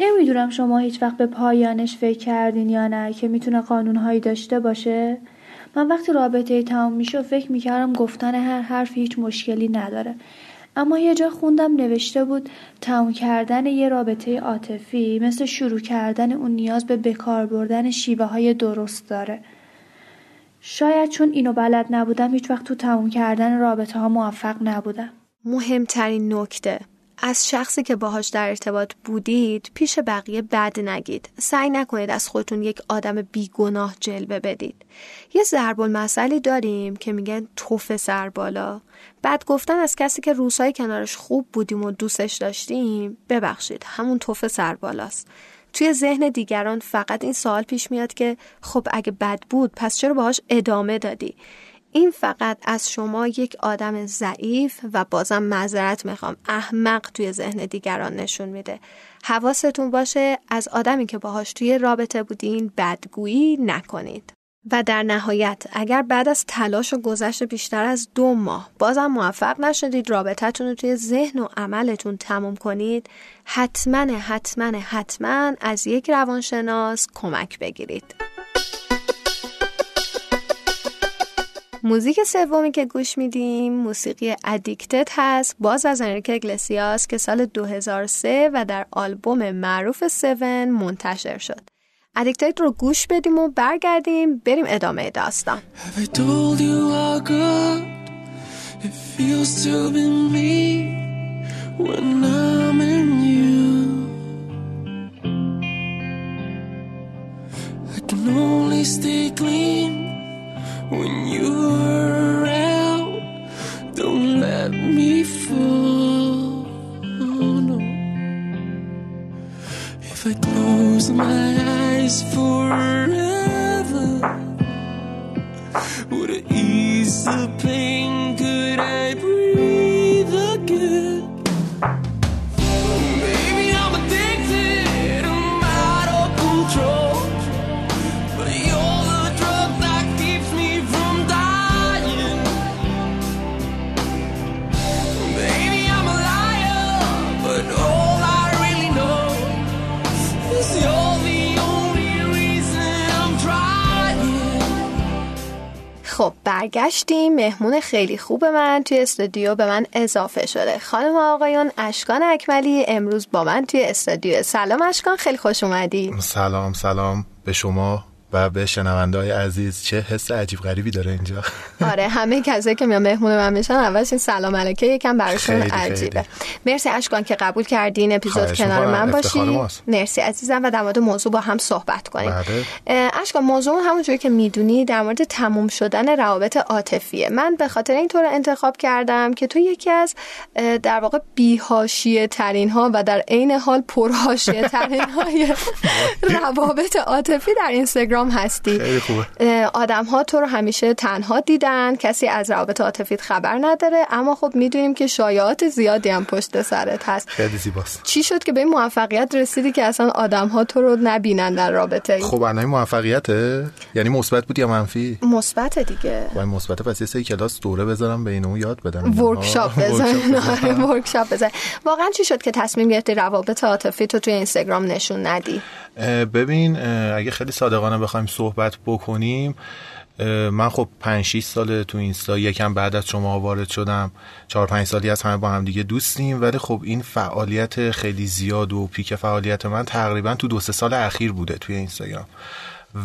نمیدونم شما هیچ وقت به پایانش فکر کردین یا نه، که میتونه قانونهایی داشته باشه. من وقتی رابطه تموم میشه فکر میکردم گفتن هر حرف هیچ مشکلی نداره، اما یه جا خوندم نوشته بود تموم کردن یه رابطه عاطفی مثل شروع کردن اون نیاز به بکار بردن شیوه های درست داره. شاید چون اینو بلد نبودم هیچ وقت تو تموم کردن رابطه ها موفق نبودم. مهمترین نکته، از شخصی که باهاش در ارتباط بودید پیش بقیه بد نگید. سعی نکنید از خودتون یک آدم بیگناه جلوه بدید. یه ضرب المثلی داریم که میگن توف سر بالا. بد گفتن از کسی که روزهای کنارش خوب بودیم و دوستش داشتیم، ببخشید همون توف سر بالاست. توی ذهن دیگران فقط این سوال پیش میاد که خب اگه بد بود پس چرا باهاش ادامه دادی؟ این فقط از شما یک آدم ضعیف و بازم معذرت میخوام احمق توی ذهن دیگران نشون میده. حواستون باشه از آدمی که باهاش توی رابطه بودین بدگویی نکنید. و در نهایت اگر بعد از تلاش و گذشت بیشتر از دو ماه بازم موفق نشدید رابطتون رو توی ذهن و عملتون تموم کنید، حتما حتما حتما از یک روانشناس کمک بگیرید. موزیک سومی که گوش میدیم موسیقی ادیکتد هست، باز از انریکه اگلسیاس که سال دو هزار و سه و در آلبوم معروف سون منتشر شد. ادیکتد رو گوش بدیم و برگردیم بریم ادامه داستان. When you're around, don't let me fall, oh, no. If I close my eyes forever, would it ease the pain? Could I breathe again? خب برگشتیم. مهمون خیلی خوب من توی استودیو به من اضافه شده، خانم و آقایون، اشکان اکملی امروز با من توی استودیو. سلام اشکان، خیلی خوش اومدی. سلام سلام به شما و به شنونده‌های عزیز. چه حس عجیب غریبی داره اینجا. آره همه کسایی که میان مهمون من میشن اولش این سلام علیکه یکم براشون عجیبه. مرسی اشکان که قبول کردی این اپیزود کنار من باشی. مرسی عزیزم و در مورد موضوع با هم صحبت کنیم. اشکان موضوع همونجوری که میدونی در مورد تموم شدن روابط عاطفیه. من به خاطر این طور انتخاب کردم که تو یکی از در واقع بی‌حاشیه ترین ها و در عین حال پرحاشیه ترین های روابط عاطفی در اینستاگرام هستی. خیلی خوبه. آدم ها تو رو همیشه تنها دیدن، کسی از روابط عاطفیت خبر نداره، اما خب میدونیم که شایعات زیادی هم پشت سرت هست. خیلی زیباست. چی شد که به این موفقیت رسیدی که اصلا آدم ها تو رو نبینن در رابطه؟ خب الان موفقیته یعنی مثبت بود یا منفی؟ مثبته دیگه. وای مثبته. پس یه سری کلاس دوره بذارم به اینو یاد بدم، ورکشاپ بزنم. ورکشاپ بزنم. واقعا چی شد که تصمیم گرفتی روابط عاطفی تو توی اینستاگرام نشون ندی؟ ببین اگه خیلی صادقانه بخوایم صحبت بکنیم، من خب پنج شش سال تو اینستا یکم بعد از شما وارد شدم، چهار پنج سالی از همه با هم دیگه دوستیم، ولی خب این فعالیت خیلی زیاد و پیک فعالیت من تقریبا تو دو سه سال اخیر بوده توی اینستاگرام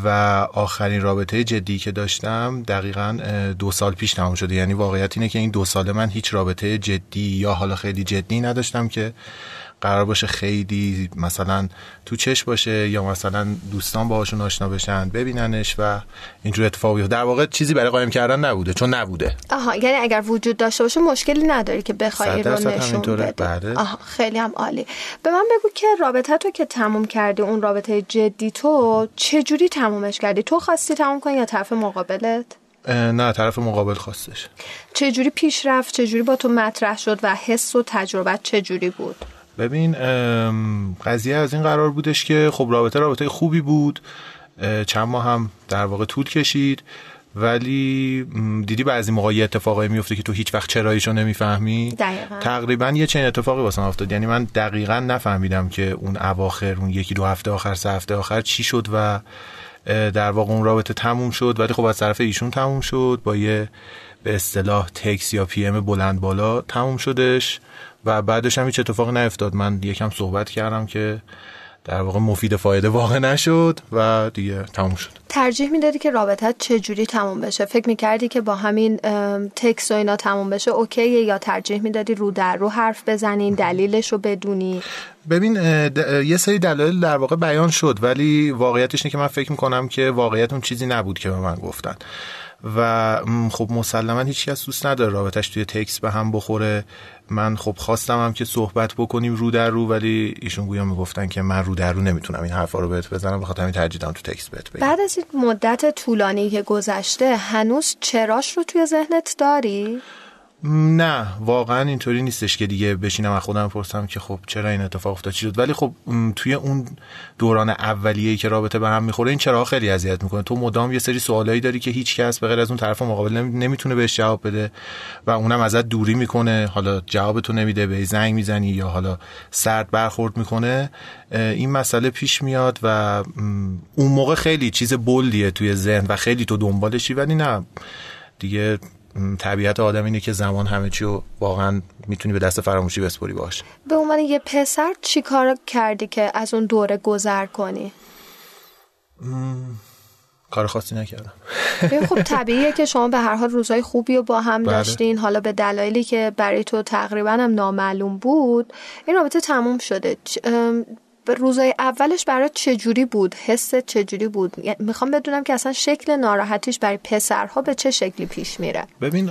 و آخرین رابطه جدی که داشتم دقیقاً دو سال پیش تمام شده. یعنی واقعیت اینه که این دو سال من هیچ رابطه جدی یا حالا خیلی جدی نداشتم که قرار باشه خیلی مثلا تو چش باشه یا مثلا دوستان باهاشون آشنا بشن ببیننش و اینجور اتفاقی. در واقع چیزی برای قایم کردن نبوده چون نبوده. آها یعنی اگر وجود داشته باشه مشکلی نداری که بخوای رو نشون بدی. آها خیلی هم عالی. به من بگو که رابطه تو که تموم کردی، اون رابطه جدی تو چه جوری تمومش کردی؟ تو خواستی تموم کنی یا طرف مقابلت؟ نه طرف مقابل خواستش. چه جوری پیش رفت؟ چه جوری با تو مطرح شد و حس و تجربه چه جوری بود؟ ببین قضیه از این قرار بودش که خب رابطه رابطه خوبی بود، چند ماه هم در واقع طول کشید، ولی دیدی بعضی موقع یه اتفاقایی میفته که تو هیچ وقت چراییشو نمیفهمی. دقیقاً تقریبا یه چنین اتفاقی واسم افتاد. یعنی من دقیقاً نفهمیدم که اون اواخر، اون یکی دو هفته آخر، سه هفته آخر چی شد و در واقع اون رابطه تموم شد، ولی خب از طرف ایشون تموم شد با یه به اصطلاح تکس یا پی ام بلند بالا تموم شدش و بعدش هم هیچ اتفاقی نیفتاد. من یکم صحبت کردم که در واقع مفید فایده واقع نشد و دیگه تموم شد. ترجیح میدادی که رابطت چه جوری تموم بشه؟ فکر میکردی که با همین تکس و اینا تموم بشه اوکیه، یا ترجیح میدادی رو در رو حرف بزنین دلیلش رو بدونی؟ ببین یه سری دلایل در واقع بیان شد، ولی واقعیتش اینه که من فکر میکنم که واقعیت اون چیزی نبود که به من گفتن و خب مسلماً هیچکس از دوست نداره رابطش توی تکس به هم بخوره. من خب خواستم هم که صحبت بکنیم رو در رو، ولی ایشون گویا میگفتن که من رو در رو نمیتونم این حرفا رو بهت بزنم، بخاطر همین ترجیحاً تو تکس بهت بگم. بعد از این مدت طولانی که گذشته هنوز چراش رو توی ذهنت داری؟ نه واقعا اینطوری نیستش که دیگه بشینم از خودم پرسم که خب چرا این اتفاق افتاد چی شد، ولی خب توی اون دوران اولیه‌ای که رابطه به هم میخوره این چرا خیلی اذیت میکنه. تو مدام یه سری سوالایی داری که هیچ کس به غیر از اون طرف مقابل نمیتونه بهش جواب بده و اونم ازت دوری میکنه، حالا جوابتو نمیده، به زنگ میزنی یا حالا سرد برخورد میکنه، این مسئله پیش میاد و اون موقع خیلی چیز بولدیه توی ذهن و خیلی تو دنبالشی، ولی نه دیگه طبیعت آدم اینه که زمان همه چی رو واقعا میتونی به دست فراموشی بسپاری باشه. به عنوان یه پسر چی کار کردی که از اون دوره گذر کنی؟ مم... کار خاصی نکردم. خب طبیعیه که شما به هر حال روزای خوبی رو با هم داشتین، حالا به دلایلی که برای تو تقریبا هم نامعلوم بود این رابطه تموم شده. روزای اولش برای چجوری بود؟ حس چجوری بود؟ یعنی میخوام بدونم که اصلا شکل ناراحتیش برای پسرها به چه شکلی پیش میره. ببین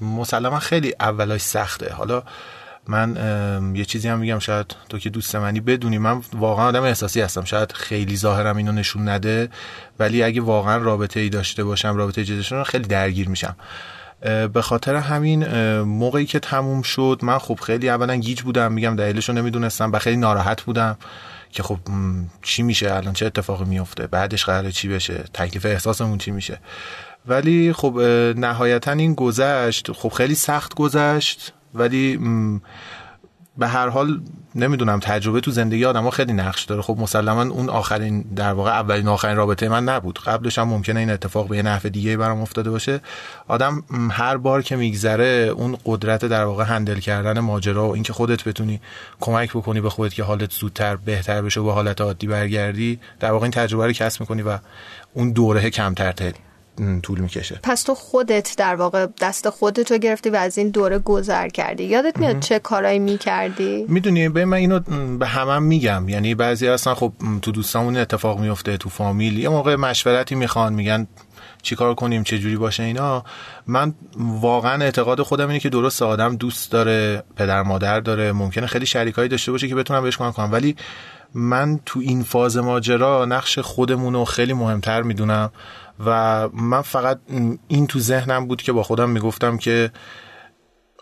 مسلما خیلی اولش سخته. حالا من یه چیزی هم میگم، شاید تو که دوست منی بدونی من واقعا آدم احساسی هستم، شاید خیلی ظاهرم اینو نشون نده، ولی اگه واقعا رابطه ای داشته باشم، رابطه جدیشون خیلی درگیر میشم. به خاطر همین موقعی که تموم شد من خب خیلی اولا گیج بودم، میگم دلیلشو نمیدونستم و خیلی ناراحت بودم که خب چی میشه الان، چه اتفاقی میفته، بعدش قراره چی بشه، تکلیف احساسمون چی میشه. ولی خب نهایتا این گذشت، خب خیلی سخت گذشت، ولی به هر حال نمیدونم تجربه تو زندگی آدم ها خیلی نقش داره. خب مسلما اون آخرین در واقع اولین آخرین رابطه من نبود، قبلش هم ممکنه این اتفاق به یه نحو دیگه برام افتاده باشه. آدم هر بار که میگذره اون قدرت در واقع هندل کردن ماجرا و اینکه خودت بتونی کمک بکنی به خودت که حالت زودتر بهتر بشه و به حالت عادی برگردی، در واقع این تجربه رو کسب میکنی و اون دوره کمتر تری طول میکشه. پس تو خودت در واقع دست خودت رو گرفتی و از این دوره گذر کردی. یادت میاد چه کارایی میکردی؟ میدونی به من اینو به همم میگم، یعنی بعضی اصلا خب تو دوستامون اتفاق میفته، تو فامیل یه موقع مشورتی میخوان، میگن چی کار کنیم چه جوری باشه اینا. من واقعا اعتقاد خودم اینه که درست آدم دوست داره، پدر مادر داره، ممکنه خیلی شریکایی داشته باشه که بتونم بهش کمک کنم، ولی من تو این فاز ماجرا نقش خودمونو خیلی مهمتر میدونم و من فقط این تو ذهنم بود که با خودم میگفتم که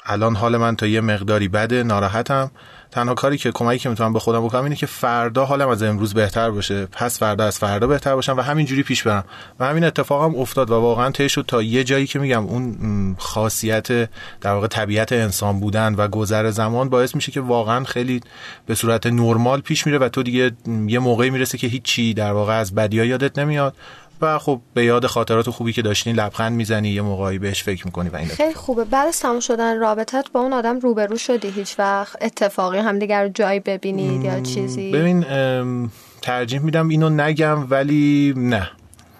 الان حال من تا یه مقداری بده، ناراحتم، تنها کاری که کمکی که میتونم به خودم بکنم اینه که فردا حالم از امروز بهتر باشه، پس فردا از فردا بهتر باشم و همینجوری پیش برم و همین اتفاقم افتاد و واقعا طی شد تا یه جایی که میگم اون خاصیت در واقع طبیعت انسان بودن و گذر زمان باعث میشه که واقعا خیلی به صورت نرمال پیش میره و تو دیگه یه موقعی میرسه که هیچی در واقع از بدی‌ها یادت نمیاد و خب به یاد خاطرات خوبی که داشتین لبخند میزنی، یه موقعی بهش فکر میکنی و این خیلی خوبه. بعد از تموم شدن رابطت با اون آدم روبرو شدی هیچ وقت اتفاقی همدیگر رو جایی ببینید یا چیزی؟ ببین ترجیح میدم اینو نگم، ولی نه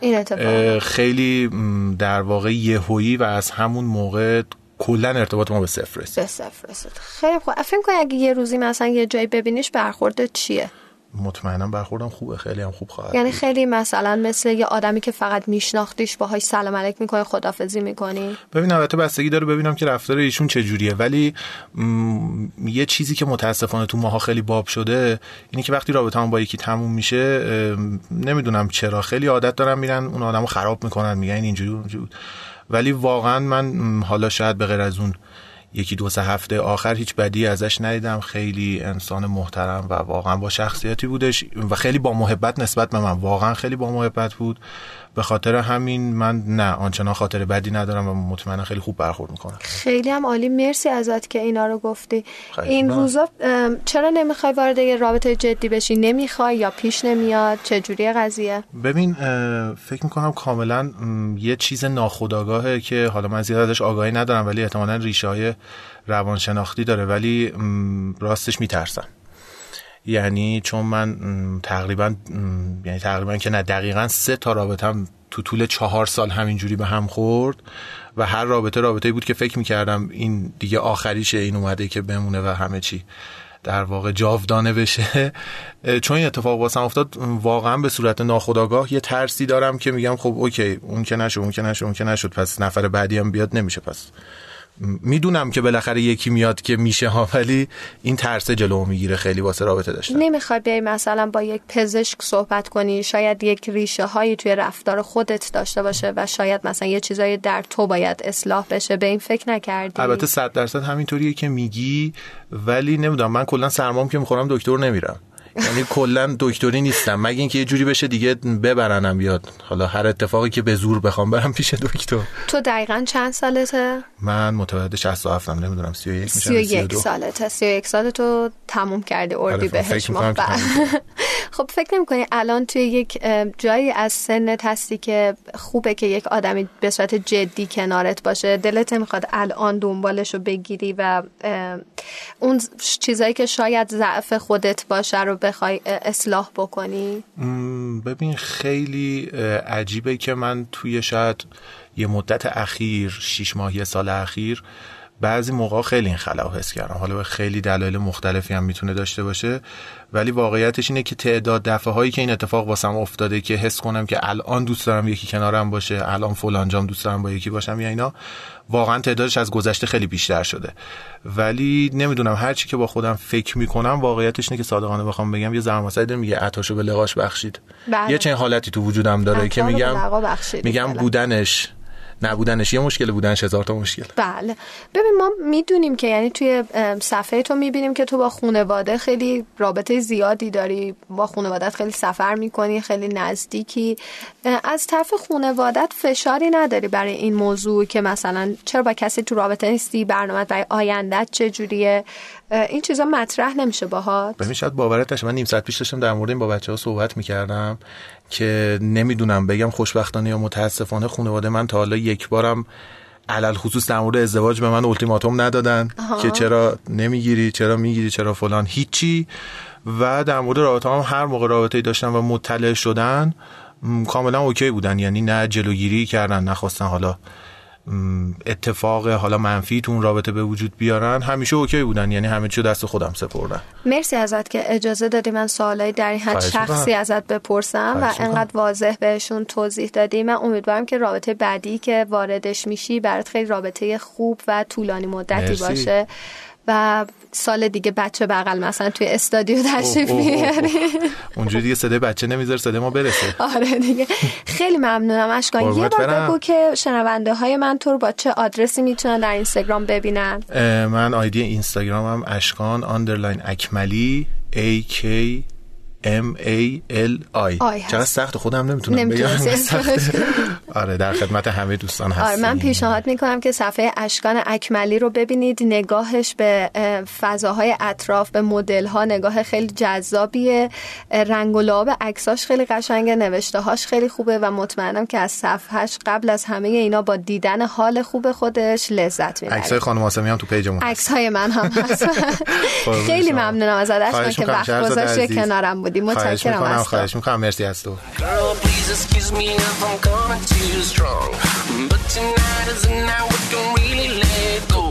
این اتفاق خیلی در واقع یهویی و از همون موقع کلا ارتباط ما به صفر رسید. به صفر رسید. خیلی خوب. فکر کنم اگه یه روزی مثلا یه جایی ببینیش برخوردت چیه؟ مطمئنا برخوردم خوبه، خیلی هم خوب خواهد. یعنی خیلی مثلا مثل یه آدمی که فقط میشناختیش باهاش سلام علیک میکنی خدافظی میکنی؟ ببین البته بستگی داره ببینم که رفتار ایشون چه جوریه، ولی م... یه چیزی که متاسفانه تو ماها خیلی باب شده اینه که وقتی رابطه‌ام با یکی تموم میشه اه... نمیدونم چرا خیلی عادت دارن میرن اون آدمو خراب میکنن، میگن اینجوری اونجوری، ولی واقعا من حالا شاید به غیر از اون یکی دو سه هفته آخر هیچ بدی ازش ندیدم. خیلی انسان محترم و واقعا با شخصیتی بودش و خیلی با محبت نسبت به من، واقعا خیلی با محبت بود. به خاطر همین من نه آنچنان خاطر بدی ندارم و مطمئنا خیلی خوب برخورد میکنم. خیلی هم عالی، مرسی ازت که اینا رو گفتی. این روزا چرا نمیخوای وارد یه رابطه جدی بشی؟ نمیخوای یا پیش نمیاد؟ چه جوریه قضیه؟ ببین فکر میکنم کاملا یه چیز ناخودآگاهه که حالا من زیاد ازش آگاهی ندارم، ولی احتمالاً ریشه‌های روانشناختی داره، ولی راستش میترسم. یعنی چون من تقریبا یعنی تقریبا که نه دقیقاً سه تا رابطه‌ام تو طول چهار سال همینجوری به هم خورد و هر رابطه رابطه‌ای بود که فکر می‌کردم این دیگه آخریشه، این اومده که بمونه و همه چی در واقع جاودانه بشه. چون این اتفاق واسم افتاد واقعا به صورت ناخودآگاه یه ترسی دارم که میگم خب اوکی اون که نشد اون که نشد اون که نشد پس نفر بعدی هم بیاد نمیشه. پس میدونم که بالاخره یکی میاد که میشه ها، ولی این ترس جلو میگیره خیلی واسه رابطه داشتن. نمیخوای بری مثلا با یک پزشک صحبت کنی، شاید یک ریشه هایی توی رفتار خودت داشته باشه و شاید مثلا یه چیزایی در تو باید اصلاح بشه، به این فکر نکردی؟ البته صد درصد همینطوریه که میگی، ولی نمیدونم من کلا سرمام که میخورم دکتر نمیرم یعنی کلا دکتری نیستم مگه اینکه یه جوری بشه دیگه ببرنم بیاد. حالا هر اتفاقی که به زور بخوام برم پیش دکتر. تو دقیقاً چند سالته؟ من متولد شصت و هفتم، نمیدونم سی و یک میشم. سی و یک سالته. سی و یک سالت تو تموم کردی اردیبهشت ماه. خب فکر نمی‌کنی الان توی یک جایی از سنت هستی که خوبه که یک آدمی به صورت جدی کنارت باشه، دلت می‌خواد الان دنبالشو بگیری و اون چیزایی که شاید ضعف خودت باشه رو بخوای اصلاح بکنی؟ ببین خیلی عجیبه که من توی شاید یه مدت اخیر، شیش ماه یه سال اخیر، بعضی موقع خیلی این خلاو حس کردم. حالا به خیلی دلایل مختلفی هم میتونه داشته باشه، ولی واقعیتش اینه که تعداد دفعه هایی که این اتفاق واسم افتاده که حس کنم که الان دوست دارم یکی کنارم باشه، الان فلان جام دوست دارم با یکی باشم یا اینا، واقعا تعدادش از گذشته خیلی بیشتر شده. ولی نمیدونم هر چی که با خودم فکر میکنم واقعیتش اینه که صادقانه بخوام بگم یه زرماسید میگه عطاشو به لقاش بخشید. بله. یه چنین حالتی تو وجودم داره که میگم میگم بودنش نبودنش یه مشکل، بودنش هزار تا مشکل. بله ببین ما میدونیم که یعنی توی صفحه تو میبینیم که تو با خانواده خیلی رابطه زیادی داری، با خانواده‌ات خیلی سفر میکنی، خیلی نزدیکی. از طرف خانواده‌ات فشاری نداری برای این موضوع که مثلا چرا با کسی تو رابطه نیستی، برنامه‌ات برای آینده‌ات چجوریه؟ این چیزا مطرح نمیشه باهات؟ ببین شاید باورت نشه، من نیم ساعت پیش داشتم در مورد این با بچه‌ها صحبت میکردم که نمیدونم بگم خوشبختانه یا متاسفانه خانواده من تا حالا یک بارم علل خصوص در مورد ازدواج به من اولتیماتوم ندادن. آها. که چرا نمیگیری، چرا میگیری، چرا فلان، هیچی. و در مورد رابطه هم هر موقع رابطه‌ای داشتن و مطلع شدن کاملا اوکی بودن، یعنی نه جلوگیری کردن نه خواستن حالا اتفاق حالا منفی تو اون رابطه به وجود بیارن، همیشه اوکی بودن، یعنی همه چیو دست خودم سپردن. مرسی ازت که اجازه دادی من سوالای در حد شخصی ازت بپرسم و انقدر واضح بهشون توضیح دادی. من امیدوارم که رابطه بعدی که واردش میشی برات خیلی رابطه خوب و طولانی مدتی مرسی. باشه و سال دیگه بچه بغل مثلا توی استادیو تشریف میاری. اونجوری دیگه صدای بچه نمیذاره صدای ما برسه. آره دیگه. خیلی ممنونم اشکان. یه بار بگو که شنونده های من تو رو با چه آدرسی میتونن در اینستاگرام ببینن؟ من آیدی اینستاگرامم اشکان آندرلاین اکملی A K M A L I. چرا سخت خودم نمیتونم بگم. آره در خدمت همه دوستان هستم. آره من پیشنهاد میکنم که صفحه اشکان اکملی رو ببینید. نگاهش به فضاهای اطراف، به مدل‌ها نگاه خیلی جذابیه. رنگ و لعاب عکساش خیلی قشنگه، نوشته‌هاش خیلی خوبه و مطمئنم که از صفحهش قبل از همه اینا با دیدن حال خوب خودش لذت می‌برید. عکس‌های خانم عاصمی هم تو پیجمون. عکس‌های من هم هست. خیلی ممنونم از اشکان که وقت گذاشتی کنارم بودی. متشکرم از تو. خواهش می‌کنم. مرسی از تو. Too strong, but tonight is the night we can really let go.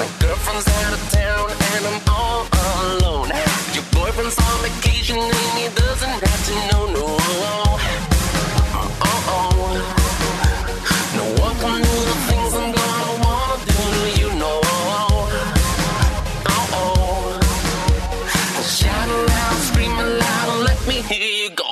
My girlfriend's out of town and I'm all alone. Your boyfriend's on vacation and he doesn't have to know. No, oh, oh. No, welcome to the things I'm gonna wanna do to you. No, oh, oh. Shout aloud, scream aloud, and let me hear you go.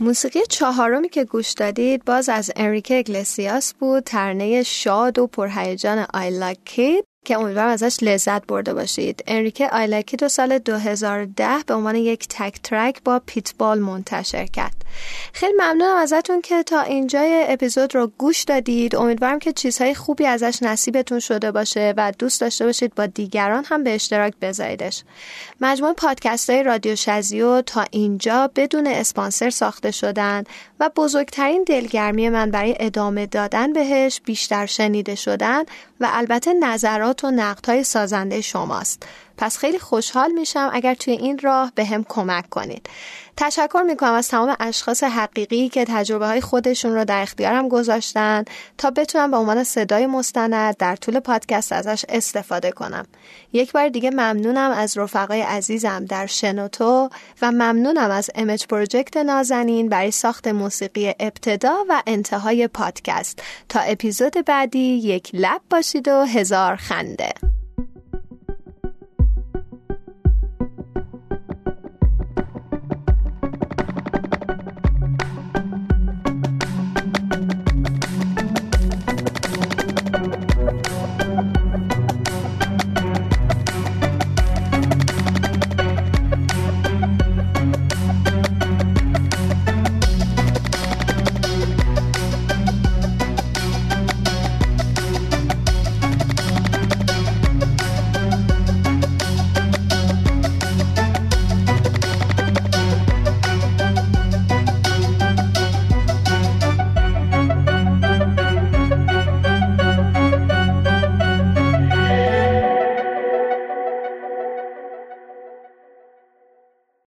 موسیقی چهارمی که گوش دادید باز از انریکه اگلسیاس بود، ترانه شاد و پرهیجان I Like It که امیدوارم ازش لذت برده باشید. انریکه I Like It رو سال دو هزار و ده به عنوان یک تک ترک با پیتبال منتشر کرد. خیلی ممنونم ازتون که تا اینجای اپیزود رو گوش دادید. امیدوارم که چیزهای خوبی ازش نصیبتون شده باشه و دوست داشته باشید با دیگران هم به اشتراک بذاریدش. مجموعه پادکست‌های رادیو شازیو تا اینجا بدون اسپانسر ساخته شدن و بزرگترین دلگرمی من برای ادامه دادن بهش بیشتر شنیده شدن و البته نظرات و نقدهای سازنده شماست. پس خیلی خوشحال میشم اگر توی این راه به هم کمک کنید. تشکر میکنم از تمام اشخاص حقیقی که تجربه های خودشون رو در اختیارم گذاشتن تا بتونم به عنوان صدای مستند در طول پادکست ازش استفاده کنم. یک بار دیگه ممنونم از رفقای عزیزم در شنوتو و ممنونم از ام اچ پروژه نازنین برای ساخت موسیقی ابتدا و انتهای پادکست. تا اپیزود بعدی یک لب باشید و هزار خنده.